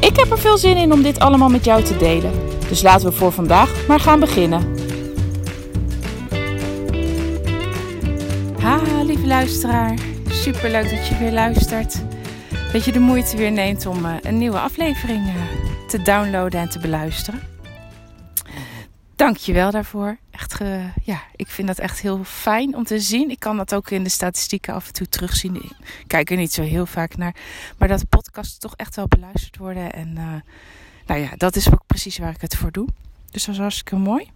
Ik heb er veel zin in om dit allemaal met jou te delen. Dus laten we voor vandaag maar gaan beginnen. Ha, lieve luisteraar. Superleuk dat je weer luistert. Dat je de moeite weer neemt om een nieuwe aflevering te downloaden en te beluisteren. Dank je wel daarvoor. Echt, ik vind dat echt heel fijn om te zien. Ik kan dat ook in de statistieken af en toe terugzien. Ik kijk er niet zo heel vaak naar. Maar dat podcasts toch echt wel beluisterd worden. En dat is ook precies waar ik het voor doe. Dus dat is hartstikke mooi.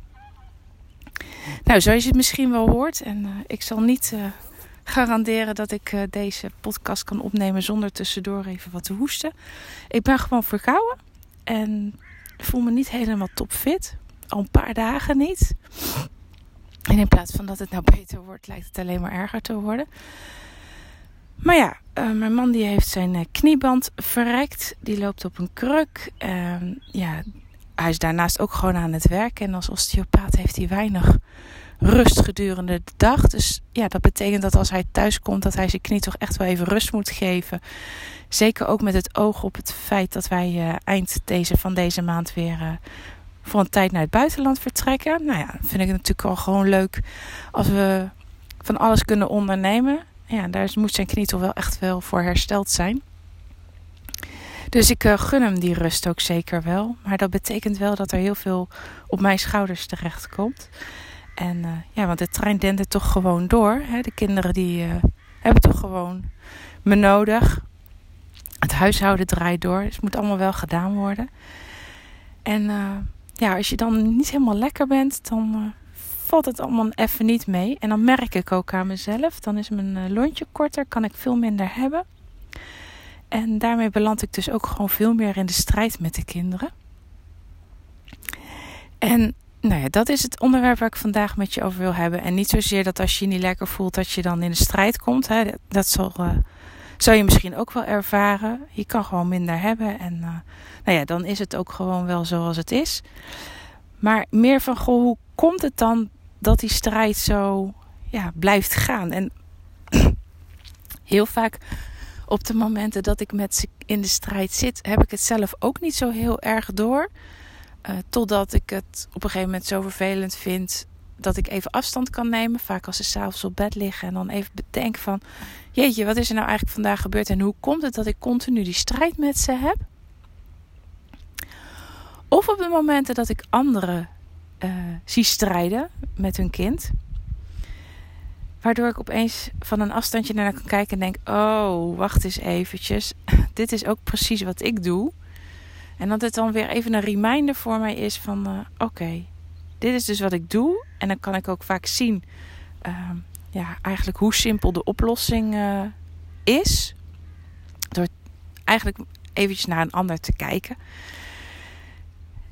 Nou, zoals je het misschien wel hoort. En ik zal niet garanderen dat ik deze podcast kan opnemen zonder tussendoor even wat te hoesten. Ik ben gewoon verkouden. En voel me niet helemaal topfit. Al een paar dagen niet. En in plaats van dat het nou beter wordt, lijkt het alleen maar erger te worden. Maar ja, mijn man die heeft zijn knieband verrekt. Die loopt op een kruk. Hij is daarnaast ook gewoon aan het werk. En als osteopaat heeft hij weinig rust gedurende de dag. Dus ja, dat betekent dat als hij thuis komt, dat hij zijn knie toch echt wel even rust moet geven. Zeker ook met het oog op het feit dat wij eind deze maand weer voor een tijd naar het buitenland vertrekken. Nou ja, vind ik het natuurlijk al gewoon leuk als we van alles kunnen ondernemen. Ja, daar moet zijn knie toch wel echt wel voor hersteld zijn. Dus ik gun hem die rust ook zeker wel. Maar dat betekent wel dat er heel veel op mijn schouders terecht komt. En want de trein dendert toch gewoon door. Hè? De kinderen die hebben toch gewoon me nodig. Het huishouden draait door. Dus het moet allemaal wel gedaan worden. En als je dan niet helemaal lekker bent, dan valt het allemaal even niet mee. En dan merk ik ook aan mezelf. Dan is mijn lontje korter, kan ik veel minder hebben. En daarmee beland ik dus ook gewoon veel meer in de strijd met de kinderen. En dat is het onderwerp waar ik vandaag met je over wil hebben. En niet zozeer dat als je je niet lekker voelt, dat je dan in de strijd komt. Hè. Dat zal je misschien ook wel ervaren. Je kan gewoon minder hebben. En dan is het ook gewoon wel zoals het is. Maar meer van, goh, hoe komt het dan dat die strijd zo blijft gaan? En heel vaak op de momenten dat ik met ze in de strijd zit, heb ik het zelf ook niet zo heel erg door. Totdat ik het op een gegeven moment zo vervelend vind dat ik even afstand kan nemen. Vaak als ze 's avonds op bed liggen en dan even bedenk van, jeetje, wat is er nou eigenlijk vandaag gebeurd? En hoe komt het dat ik continu die strijd met ze heb? Of op de momenten dat ik anderen zie strijden met hun kind, waardoor ik opeens van een afstandje naar kan kijken en denk, oh, wacht eens eventjes. Dit is ook precies wat ik doe. En dat het dan weer even een reminder voor mij is van, oké, dit is dus wat ik doe. En dan kan ik ook vaak zien eigenlijk hoe simpel de oplossing is. Door eigenlijk eventjes naar een ander te kijken.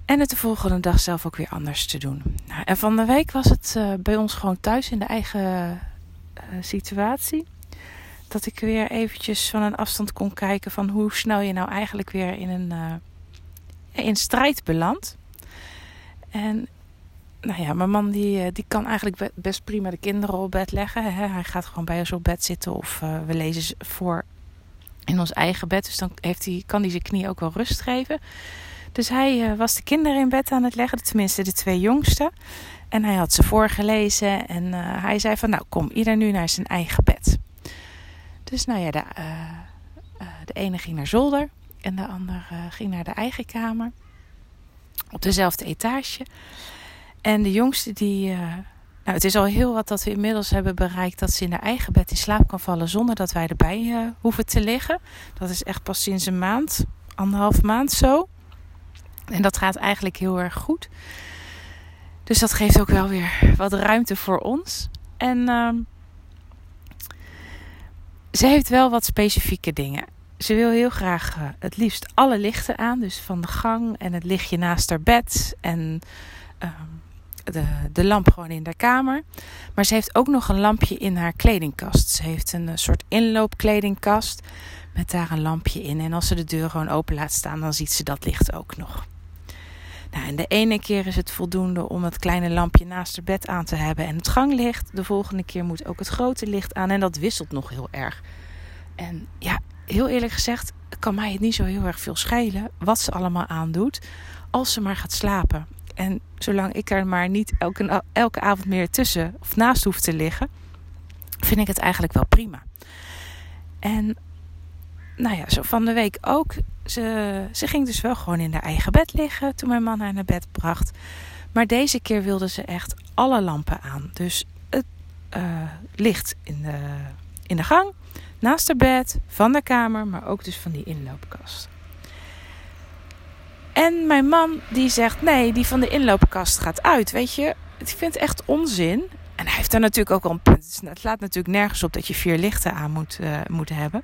En het de volgende dag zelf ook weer anders te doen. Nou, en van de week was het bij ons gewoon thuis in de eigen situatie. Dat ik weer eventjes van een afstand kon kijken van hoe snel je nou eigenlijk weer in een in strijd belandt. En mijn man die kan eigenlijk best prima de kinderen op bed leggen. Hè? Hij gaat gewoon bij ons op bed zitten of we lezen ze voor in ons eigen bed. Dus dan kan hij zijn knie ook wel rust geven. Dus hij was de kinderen in bed aan het leggen, tenminste de twee jongste. En hij had ze voorgelezen en hij zei van, nou kom ieder nu naar zijn eigen bed. Dus de ene ging naar zolder en de ander ging naar de eigen kamer. Op dezelfde etage. En de jongste die, het is al heel wat dat we inmiddels hebben bereikt, dat ze in haar eigen bed in slaap kan vallen zonder dat wij erbij hoeven te liggen. Dat is echt pas sinds een maand, anderhalf maand zo. En dat gaat eigenlijk heel erg goed. Dus dat geeft ook wel weer wat ruimte voor ons. En ze heeft wel wat specifieke dingen. Ze wil heel graag het liefst alle lichten aan. Dus van de gang en het lichtje naast haar bed. En de lamp gewoon in de kamer. Maar ze heeft ook nog een lampje in haar kledingkast. Ze heeft een soort inloopkledingkast met daar een lampje in. En als ze de deur gewoon open laat staan, dan ziet ze dat licht ook nog. Nou, en de ene keer is het voldoende om het kleine lampje naast haar bed aan te hebben en het ganglicht. De volgende keer moet ook het grote licht aan en dat wisselt nog heel erg. En ja, heel eerlijk gezegd kan mij het niet zo heel erg veel schelen wat ze allemaal aandoet als ze maar gaat slapen. En zolang ik er maar niet elke avond meer tussen of naast hoef te liggen, vind ik het eigenlijk wel prima. En nou ja, zo van de week ook. Ze ging dus wel gewoon in haar eigen bed liggen toen mijn man haar naar bed bracht. Maar deze keer wilde ze echt alle lampen aan. Dus het licht in de gang, naast haar bed, van de kamer, maar ook dus van die inloopkast. En mijn man die zegt, nee, die van de inloopkast gaat uit, weet je. Ik vind het echt onzin. En hij heeft daar natuurlijk ook al een punt. Het slaat natuurlijk nergens op dat je 4 lichten aan moet hebben.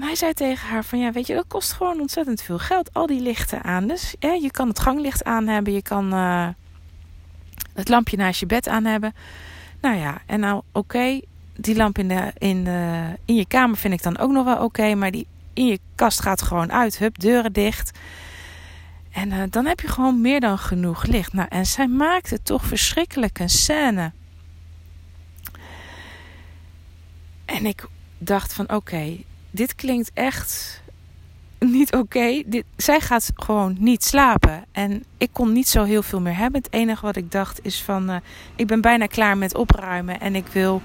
Hij zei tegen haar van, ja, weet je, dat kost gewoon ontzettend veel geld. Al die lichten aan. Dus ja, je kan het ganglicht aan hebben. Je kan het lampje naast je bed aan hebben. Nou ja, en nou oké. Die lamp in je kamer vind ik dan ook nog wel oké. Maar die in je kast gaat gewoon uit. Hup, deuren dicht. En dan heb je gewoon meer dan genoeg licht. Nou, en zij maakte toch verschrikkelijk een scène. En ik dacht van, oké. Dit klinkt echt niet oké. Zij gaat gewoon niet slapen. En ik kon niet zo heel veel meer hebben. Het enige wat ik dacht is van... ik ben bijna klaar met opruimen. En ik wil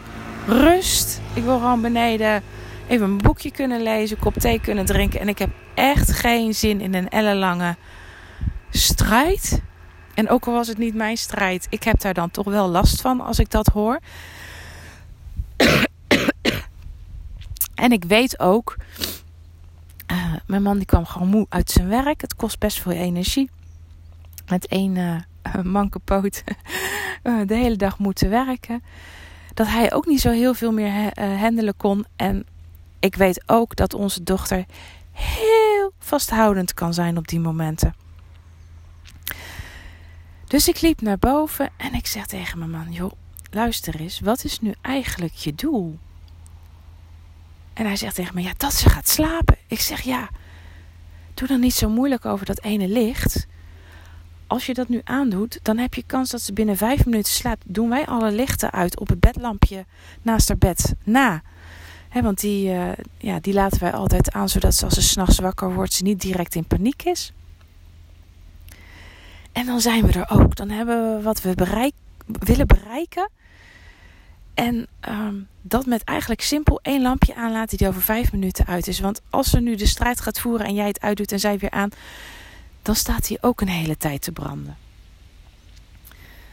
rust. Ik wil gewoon beneden even een boekje kunnen lezen. Een kop thee kunnen drinken. En ik heb echt geen zin in een ellenlange strijd. En ook al was het niet mijn strijd. Ik heb daar dan toch wel last van als ik dat hoor. En ik weet ook, mijn man die kwam gewoon moe uit zijn werk. Het kost best veel energie. Met 1 mankenpoot de hele dag moeten werken. Dat hij ook niet zo heel veel meer handelen kon. En ik weet ook dat onze dochter heel vasthoudend kan zijn op die momenten. Dus ik liep naar boven en ik zeg tegen mijn man, joh, luister eens, wat is nu eigenlijk je doel? En hij zegt tegen me, ja, dat ze gaat slapen. Ik zeg, ja, doe dan niet zo moeilijk over dat ene licht. Als je dat nu aandoet, dan heb je kans dat ze binnen 5 minuten slaapt. Doen wij alle lichten uit op het bedlampje naast haar bed na. Hè, want die laten wij altijd aan, zodat ze als ze 's nachts wakker wordt, ze niet direct in paniek is. En dan zijn we er ook. Dan hebben we wat we willen bereiken. En dat met eigenlijk simpel 1 lampje aanlaten die over 5 minuten uit is. Want als ze nu de strijd gaat voeren en jij het uitdoet en zij weer aan, dan staat hij ook een hele tijd te branden.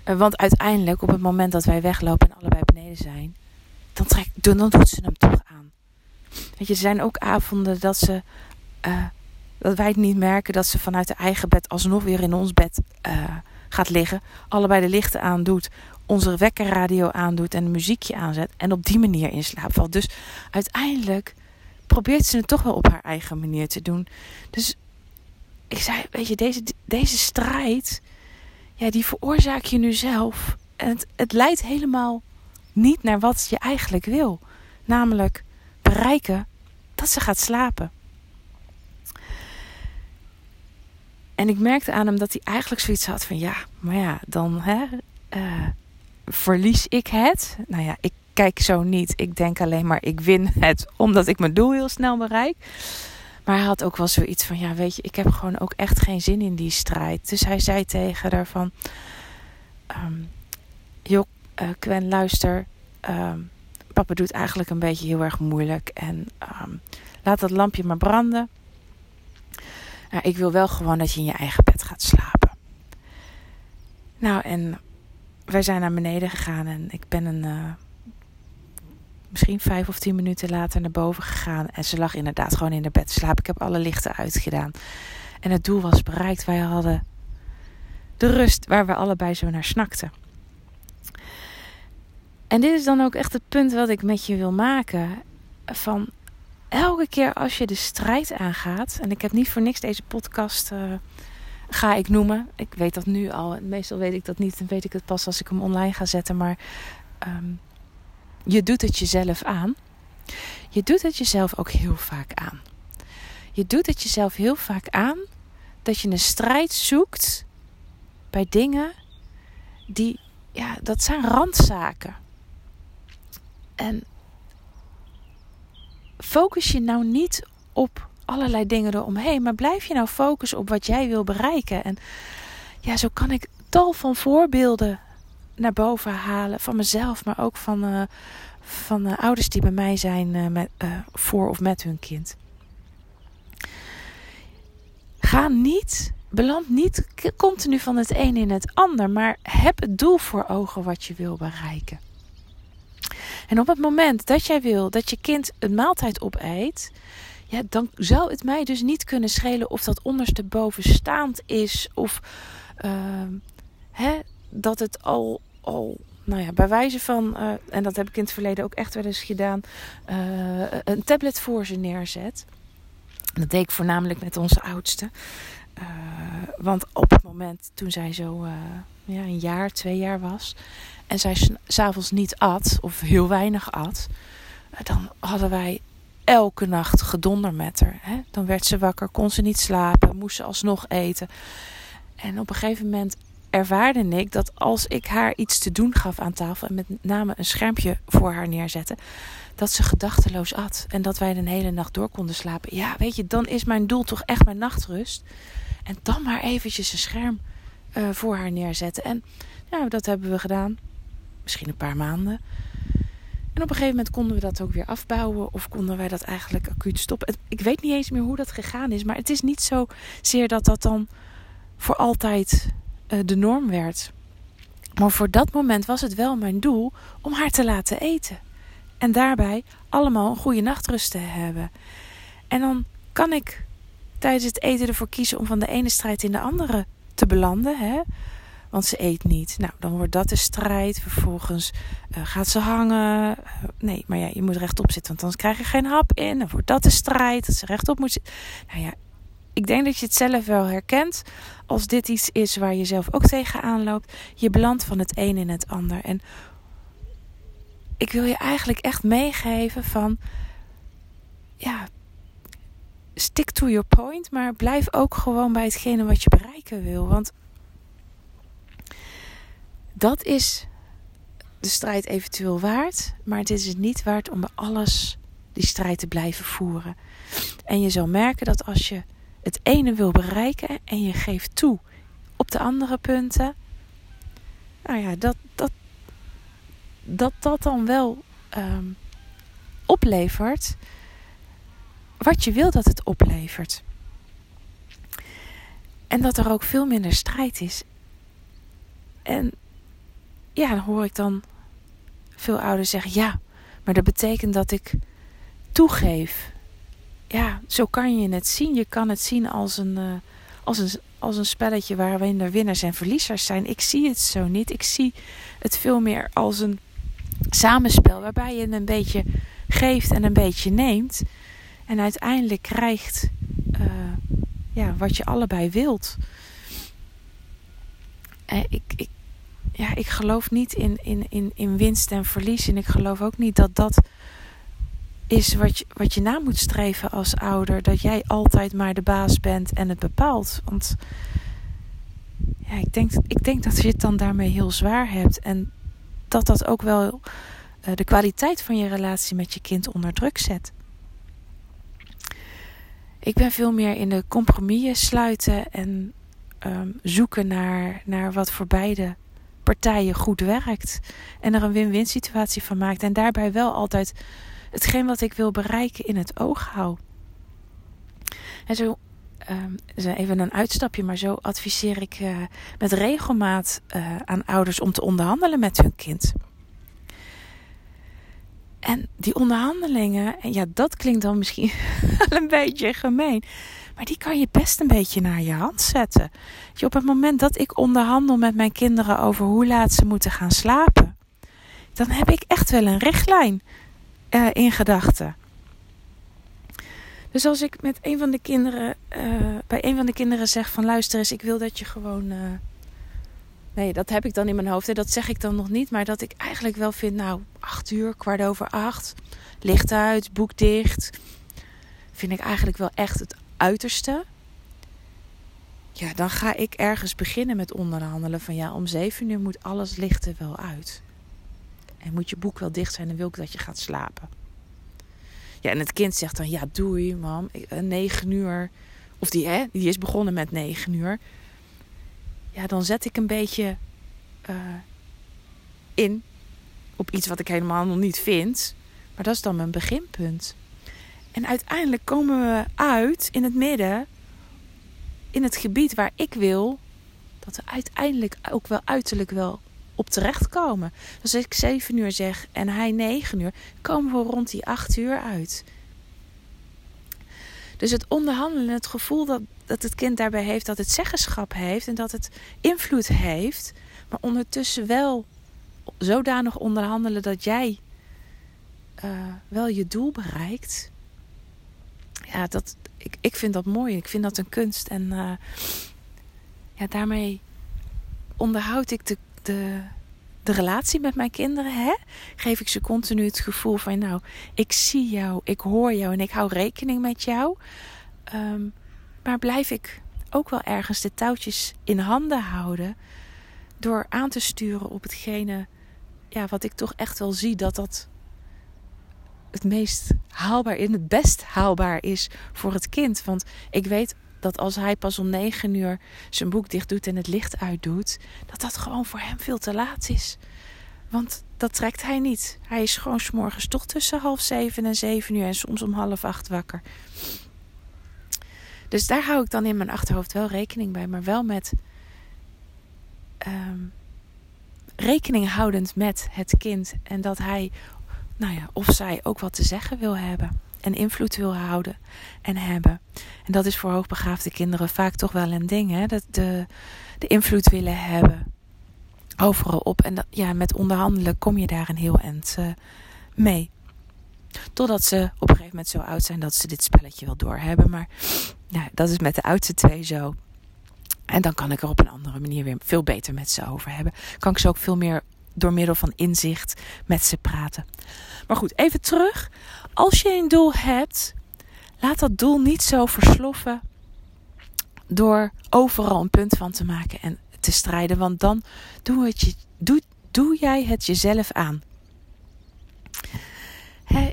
Want uiteindelijk, op het moment dat wij weglopen en allebei beneden zijn, dan doet ze hem toch aan. Weet je, er zijn ook avonden dat ze, dat wij het niet merken, dat ze vanuit haar eigen bed alsnog weer in ons bed gaat liggen. Allebei de lichten aandoet, onze wekkerradio aandoet en een muziekje aanzet. En op die manier in slaap valt. Dus uiteindelijk probeert ze het toch wel op haar eigen manier te doen. Dus ik zei, weet je, deze strijd, ja, die veroorzaak je nu zelf. En het leidt helemaal niet naar wat je eigenlijk wil. Namelijk bereiken dat ze gaat slapen. En ik merkte aan hem dat hij eigenlijk zoiets had van, ja, maar ja, dan verlies ik het. Nou ja, ik kijk zo niet. Ik denk alleen maar, ik win het, omdat ik mijn doel heel snel bereik. Maar hij had ook wel zoiets van, ja, weet je, ik heb gewoon ook echt geen zin in die strijd. Dus hij zei tegen haar van, joh, Gwen, luister. Papa doet eigenlijk een beetje heel erg moeilijk. En laat dat lampje maar branden. Nou, ik wil wel gewoon dat je in je eigen bed gaat slapen. Nou, en wij zijn naar beneden gegaan en ik ben misschien 5 of 10 minuten later naar boven gegaan. En ze lag inderdaad gewoon in haar bed te slapen. Ik heb alle lichten uitgedaan. En het doel was bereikt. Wij hadden de rust waar we allebei zo naar snakten. En dit is dan ook echt het punt wat ik met je wil maken. Van elke keer als je de strijd aangaat... en ik heb niet voor niks deze podcast ga ik noemen. Ik weet dat nu al. Meestal weet ik dat niet en weet ik het pas als ik hem online ga zetten. Maar je doet het jezelf aan. Je doet het jezelf ook heel vaak aan. Je doet het jezelf heel vaak aan... dat je een strijd zoekt bij dingen die... ja, dat zijn randzaken. En... focus je nou niet op allerlei dingen eromheen, maar blijf je nou focussen op wat jij wil bereiken. En ja, zo kan ik tal van voorbeelden naar boven halen van mezelf, maar ook van ouders die bij mij zijn voor of met hun kind. Beland niet continu van het een in het ander, maar heb het doel voor ogen wat je wil bereiken. En op het moment dat jij wil dat je kind een maaltijd opeet... ja, dan zou het mij dus niet kunnen schelen of dat ondersteboven staand is... of dat het al nou ja, bij wijze van... en dat heb ik in het verleden ook echt wel eens gedaan... een tablet voor ze neerzet. Dat deed ik voornamelijk met onze oudste. Want op het moment toen zij zo... een jaar, 2 jaar was... en zij 's avonds niet at, of heel weinig at... dan hadden wij elke nacht gedonder met haar. Hè? Dan werd ze wakker, kon ze niet slapen, moest ze alsnog eten. En op een gegeven moment ervaarde ik dat als ik haar iets te doen gaf aan tafel... en met name een schermpje voor haar neerzette... dat ze gedachteloos at en dat wij de hele nacht door konden slapen. Ja, weet je, dan is mijn doel toch echt mijn nachtrust. En dan maar eventjes een scherm voor haar neerzetten. En nou, dat hebben we gedaan. Misschien een paar maanden. En op een gegeven moment konden we dat ook weer afbouwen. Of konden wij dat eigenlijk acuut stoppen. Ik weet niet eens meer hoe dat gegaan is. Maar het is niet zozeer dat dat dan voor altijd de norm werd. Maar voor dat moment was het wel mijn doel om haar te laten eten. En daarbij allemaal een goede nachtrust te hebben. En dan kan ik tijdens het eten ervoor kiezen om van de ene strijd in de andere te belanden, hè? Want ze eet niet. Nou, dan wordt dat de strijd. Vervolgens gaat ze hangen. Nee, maar ja, je moet rechtop zitten. Want anders krijg je geen hap in. Dan wordt dat de strijd. Dat ze rechtop moet zitten. Nou ja, ik denk dat je het zelf wel herkent. Als dit iets is waar je zelf ook tegenaan loopt. Je belandt van het een in het ander. En ik wil je eigenlijk echt meegeven van... ja, stick to your point. Maar blijf ook gewoon bij hetgene wat je bereiken wil. Want... dat is de strijd eventueel waard, maar het is het niet waard om bij alles die strijd te blijven voeren. En je zal merken dat als je het ene wil bereiken en je geeft toe op de andere punten, nou ja, dat dan wel oplevert wat je wil dat het oplevert. En dat er ook veel minder strijd is. En ja, dan hoor ik dan veel ouders zeggen... ja, maar dat betekent dat ik toegeef. Ja, zo kan je het zien. Je kan het zien als een spelletje waarin er winnaars en verliezers zijn. Ik zie het zo niet. Ik zie het veel meer als een samenspel... waarbij je een beetje geeft en een beetje neemt. En uiteindelijk krijgt wat je allebei wilt. Ik geloof niet in winst en verlies. En ik geloof ook niet dat dat is wat je na moet streven als ouder. Dat jij altijd maar de baas bent en het bepaalt. Want ja, ik denk dat je het dan daarmee heel zwaar hebt. En dat dat ook wel de kwaliteit van je relatie met je kind onder druk zet. Ik ben veel meer in de compromissen sluiten en zoeken naar wat voor beide partijen goed werkt en er een win-win situatie van maakt en daarbij wel altijd hetgeen wat ik wil bereiken in het oog hou. En zo even een uitstapje, maar zo adviseer ik met regelmaat aan ouders om te onderhandelen met hun kind. En die onderhandelingen, en ja, dat klinkt dan misschien een beetje gemeen, maar die kan je best een beetje naar je hand zetten. Dus op het moment dat ik onderhandel met mijn kinderen over hoe laat ze moeten gaan slapen, dan heb ik echt wel een richtlijn in gedachten. Dus als ik met een van de kinderen, bij een van de kinderen zeg van luister eens, ik wil dat je gewoon... Nee, dat heb ik dan in mijn hoofd en dat zeg ik dan nog niet. Maar dat ik eigenlijk wel vind, nou, 8 uur, 8:15, licht uit, boek dicht. Vind ik eigenlijk wel echt het uiterste. Ja, dan ga ik ergens beginnen met onderhandelen van ja, om 7 uur moet alles licht er wel uit. En moet je boek wel dicht zijn, dan wil ik dat je gaat slapen. Ja, en het kind zegt dan, ja, doei, mam, 9 uur. Of die is begonnen met 9 uur. Ja, dan zet ik een beetje in op iets wat ik helemaal nog niet vind. Maar dat is dan mijn beginpunt. En uiteindelijk komen we uit in het midden, in het gebied waar ik wil, dat we uiteindelijk ook wel uiterlijk wel op terechtkomen. Dus als ik 7 uur zeg en hij 9 uur, komen we rond die 8 uur uit. Dus het onderhandelen, het gevoel dat het kind daarbij heeft, dat het zeggenschap heeft en dat het invloed heeft. Maar ondertussen wel zodanig onderhandelen dat jij wel je doel bereikt. Ja, ik vind dat mooi. Ik vind dat een kunst. En ja, daarmee onderhoud ik de relatie met mijn kinderen, hè? Geef ik ze continu het gevoel van, nou, ik zie jou, ik hoor jou en ik hou rekening met jou. Maar blijf ik ook wel ergens de touwtjes in handen houden door aan te sturen op hetgene, ja, wat ik toch echt wel zie dat het meest haalbaar en het best haalbaar is voor het kind. Want ik weet dat als hij pas om 9 uur zijn boek dicht doet en het licht uitdoet, dat gewoon voor hem veel te laat is. Want dat trekt hij niet. Hij is gewoon 's morgens toch tussen 6:30 en 7 uur en soms om 7:30 wakker. Dus daar hou ik dan in mijn achterhoofd wel rekening bij. Maar wel met rekening houdend met het kind. En dat hij, nou ja, of zij ook wat te zeggen wil hebben. En invloed wil houden en hebben. En dat is voor hoogbegaafde kinderen vaak toch wel een ding. Hè? Dat de invloed willen hebben. Overal op. En dat, ja, met onderhandelen kom je daar een heel eind mee. Totdat ze op een gegeven moment zo oud zijn dat ze dit spelletje wel doorhebben. Maar ja, dat is met de oudste 2 zo. En dan kan ik er op een andere manier weer veel beter met ze over hebben. Kan ik ze ook veel meer door middel van inzicht met ze praten. Maar goed, even terug. Als je een doel hebt, laat dat doel niet zo versloffen door overal een punt van te maken en te strijden. Want dan doe jij het jezelf aan. Hè,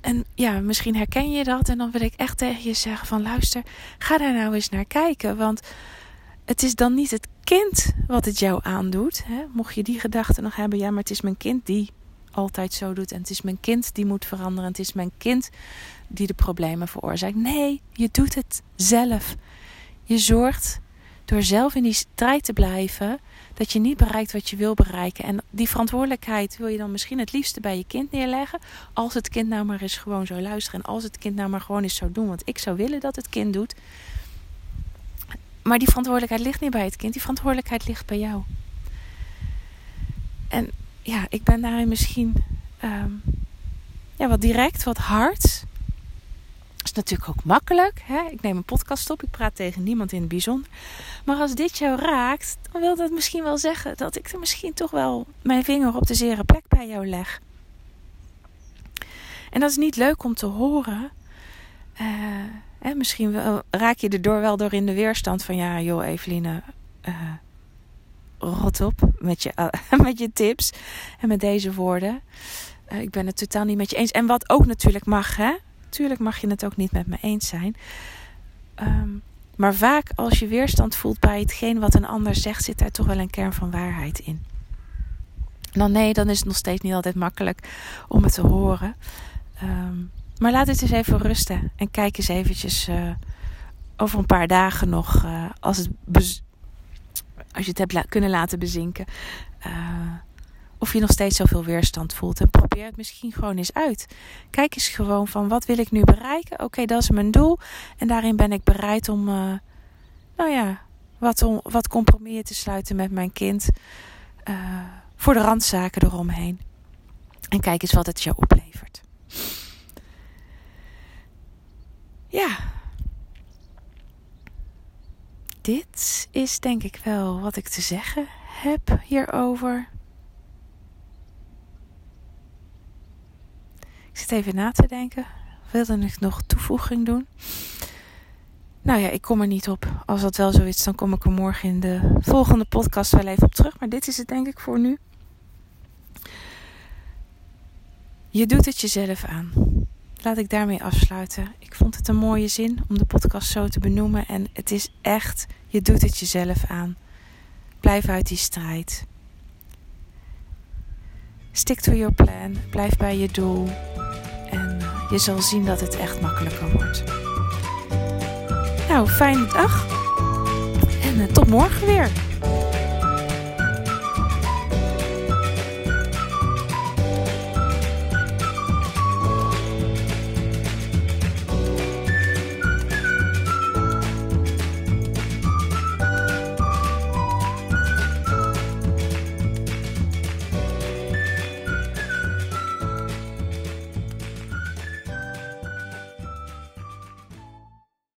en ja, misschien herken je dat. En dan wil ik echt tegen je zeggen van luister, ga daar nou eens naar kijken. Want het is dan niet het kind wat het jou aandoet. Hè? Mocht je die gedachte nog hebben, ja, maar het is mijn kind die altijd zo doet en het is mijn kind die moet veranderen, het is mijn kind die de problemen veroorzaakt. Nee, je doet het zelf. Je zorgt door zelf in die strijd te blijven dat je niet bereikt wat je wil bereiken. En die verantwoordelijkheid wil je dan misschien het liefste bij je kind neerleggen. Als het kind nou maar eens gewoon zou luisteren en als het kind nou maar gewoon eens zou doen wat ik zou willen dat het kind doet. Maar die verantwoordelijkheid ligt niet bij het kind, die verantwoordelijkheid ligt bij jou. En ja, ik ben daarin misschien wat direct, wat hard. Dat is natuurlijk ook makkelijk. Hè? Ik neem een podcast op, ik praat tegen niemand in het bijzonder. Maar als dit jou raakt, dan wil dat misschien wel zeggen dat ik er misschien toch wel mijn vinger op de zere plek bij jou leg. En dat is niet leuk om te horen. En misschien raak je er wel door in de weerstand van ja, joh, Eveline, rot op met je tips en met deze woorden. Ik ben het totaal niet met je eens. En wat ook natuurlijk mag, hè? Natuurlijk mag je het ook niet met me eens zijn. Maar vaak als je weerstand voelt bij hetgeen wat een ander zegt, zit daar toch wel een kern van waarheid in. Dan is het nog steeds niet altijd makkelijk om het te horen. Maar laat het eens even rusten. En kijk eens eventjes over een paar dagen nog, als je het hebt kunnen laten bezinken. Of je nog steeds zoveel weerstand voelt. En probeer het misschien gewoon eens uit. Kijk eens gewoon van wat wil ik nu bereiken. Oké, dat is mijn doel. En daarin ben ik bereid om wat compromissen te sluiten met mijn kind. Voor de randzaken eromheen. En kijk eens wat het jou oplevert. Ja. Dit is denk ik wel wat ik te zeggen heb hierover. Ik zit even na te denken. Wilde ik nog toevoeging doen? Nou ja, ik kom er niet op. Als dat wel zo is, dan kom ik er morgen in de volgende podcast wel even op terug. Maar dit is het denk ik voor nu. Je doet het jezelf aan. Laat ik daarmee afsluiten. Ik vond het een mooie zin om de podcast zo te benoemen. En het is echt, je doet het jezelf aan. Blijf uit die strijd. Stick to your plan. Blijf bij je doel. En je zal zien dat het echt makkelijker wordt. Nou, fijne dag. En tot morgen weer.